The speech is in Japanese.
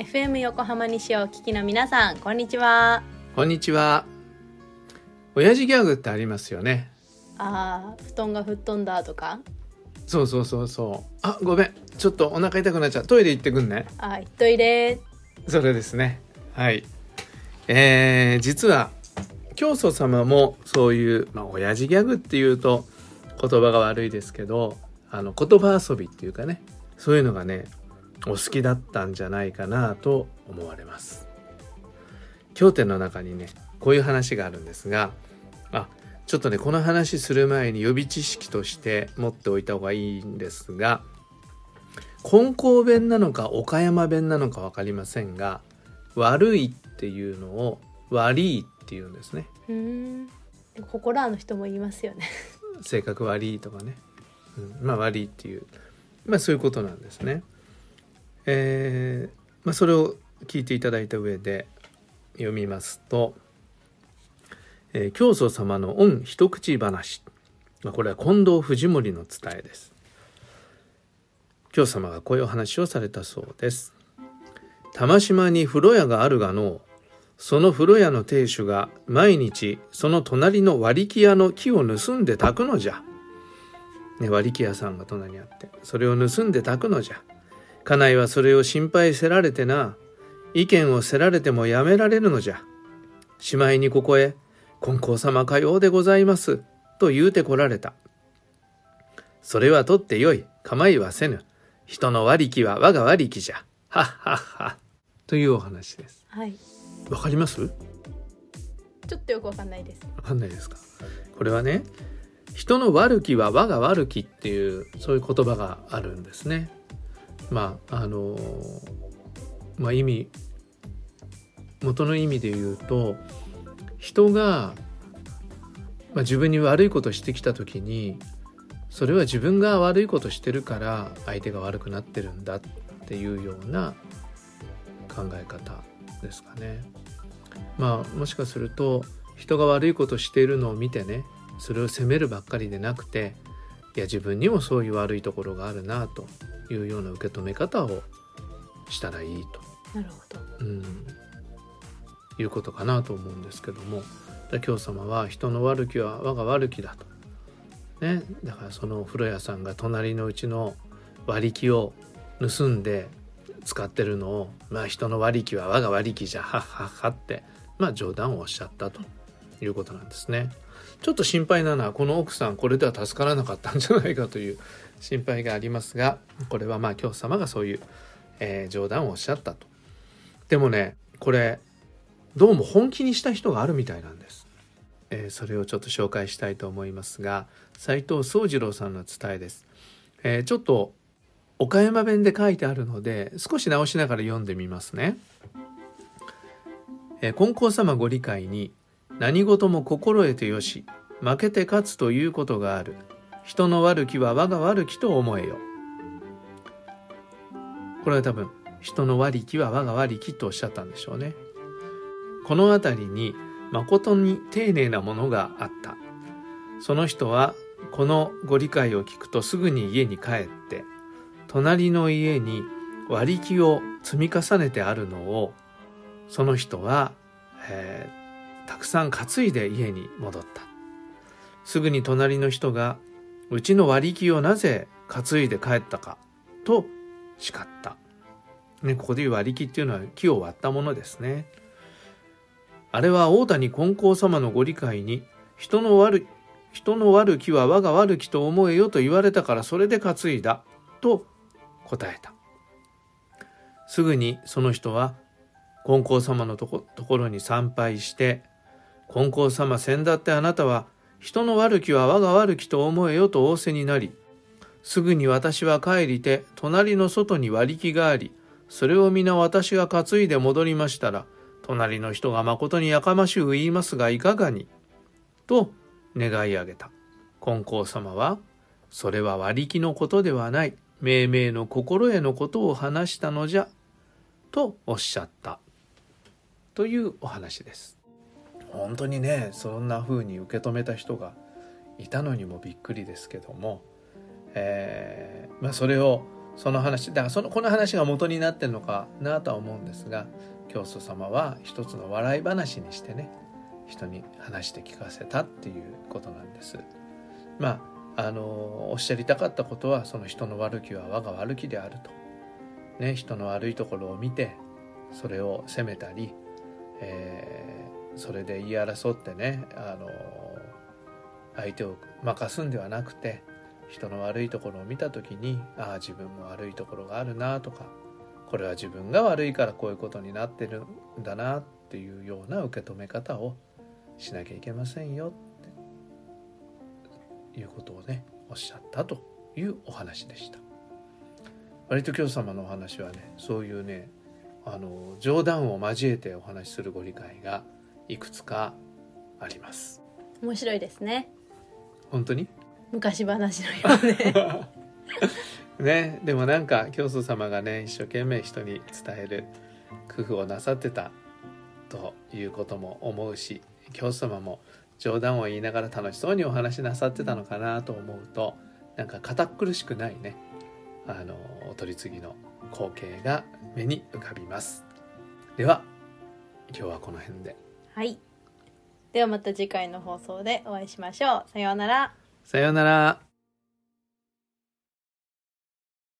FM 横浜西をお聞きの皆さん、こんにちは。こんにちは。親父ギャグってありますよね。ああ、布団が吹っ飛んだとか。そう。あ、ごめん、ちょっとお腹痛くなっちゃう、トイレ行ってくんね。あ、行っといで。それですね。はい。実は教祖様もそういう、親父ギャグっていうと言葉が悪いですけど、言葉遊びっていうかね、そういうのがねお好きだったんじゃないかなと思われます。経典の中にねこういう話があるんですが、ちょっとねこの話する前に予備知識として持っておいた方がいいんですが、金光弁なのか岡山弁なのか分かりませんが、悪いっていうのを悪いっていうんですね。ここらの人も言いますよね。性格悪いとかね、悪いっていう、そういうことなんですね。それを聞いていただいた上で読みますと、教祖様の恩一口話、これは近藤藤森の伝えです。教祖様がこういう話をされたそうです。玉島に風呂屋があるがの、その風呂屋の亭主が毎日その隣の割り木屋の木を盗んで炊くのじゃ、割り木屋さんが隣にあって、それを盗んで炊くのじゃ。家内はそれを心配せられてな、意見をせられてもやめられるのじゃ。しまいにここへ、金光様かようでございますと言うてこられた。それはとってよい、構いはせぬ。人の割り気は我が割り気じゃ。はっはっは。というお話です。はい。わかります？ちょっとよくわかんないです。わかんないですか。これはね、人の悪気は我が悪気っていう、そういう言葉があるんですね。意味、元の意味で言うと、人が、自分に悪いことしてきた時に、それは自分が悪いことしてるから相手が悪くなってるんだっていうような考え方ですかね。もしかすると人が悪いことしているのを見てね、それを責めるばっかりでなくて、いや自分にもそういう悪いところがあるなというような受け止め方をしたらいいと。なるほど。いうことかなと思うんですけども、教祖様は人の悪気は我が悪気だと、ね、だからその風呂屋さんが隣のうちの割り気を盗んで使ってるのを、人の割り気は我が割り気じゃ、はっはっはって、冗談をおっしゃったということなんですね。ちょっと心配なのはこの奥さん、これでは助からなかったんじゃないかという心配がありますが、これは教祖様がそういう、冗談をおっしゃったと。でもね、これどうも本気にした人があるみたいなんです。それをちょっと紹介したいと思いますが、斉藤宗次郎さんの伝えです。ちょっと岡山弁で書いてあるので少し直しながら読んでみますね。金光様ご理解に、何事も心得てよし、負けて勝つということがある。人の悪きは我が悪きと思えよ。これは多分人の悪きは我が悪きとおっしゃったんでしょうね。このあたりに誠に丁寧なものがあった。その人はこのご理解を聞くとすぐに家に帰って、隣の家に割り木を積み重ねてあるのをその人は、たくさん担いで家に戻った。すぐに隣の人が、うちの割り木をなぜ担いで帰ったかと叱った、ここでいう割り木っていうのは木を割ったものですね。あれは大谷金光様のご理解に、人の悪きは我が悪きと思えよと言われたから、それで担いだと答えた。すぐにその人は金光様のところに参拝して、金光様先だってあなたは人の悪きは我が悪きと思えよと仰せになり、すぐに私は帰りて隣の外に割り木があり、それを皆私が担いで戻りましたら、隣の人が誠にやかましく言いますがいかがにと願い上げた。金光様は、それは割り気のことではない、命名の心得のことを話したのじゃとおっしゃったというお話です。本当にね、そんな風に受け止めた人がいたのにもびっくりですけども、それをその話だから、この話が元になってるのかなとは思うんですが、教祖様は一つの笑い話にしてね、人に話して聞かせたっていうことなんです。おっしゃりたかったことは、その人の悪気は我が悪気であると、ね、人の悪いところを見てそれを責めたり、それで言い争ってね、相手を負かすんではなくて、人の悪いところを見た時に、ああ自分も悪いところがあるなとか、これは自分が悪いからこういうことになってるんだなっていうような受け止め方をしなきゃいけませんよっていうことをね、おっしゃったというお話でした。割と教祖様のお話はね、そういうね、冗談を交えてお話しするご理解がいくつかあります。面白いですね。本当に？昔話のようでね。でもなんか教祖様がね、一生懸命人に伝える工夫をなさってたということも思うし、教祖様も冗談を言いながら楽しそうにお話なさってたのかなと思うと、なんか堅苦しくないね、お取り次ぎの光景が目に浮かびます。では今日はこの辺で、はい、ではまた次回の放送でお会いしましょう。さようなら。さようなら。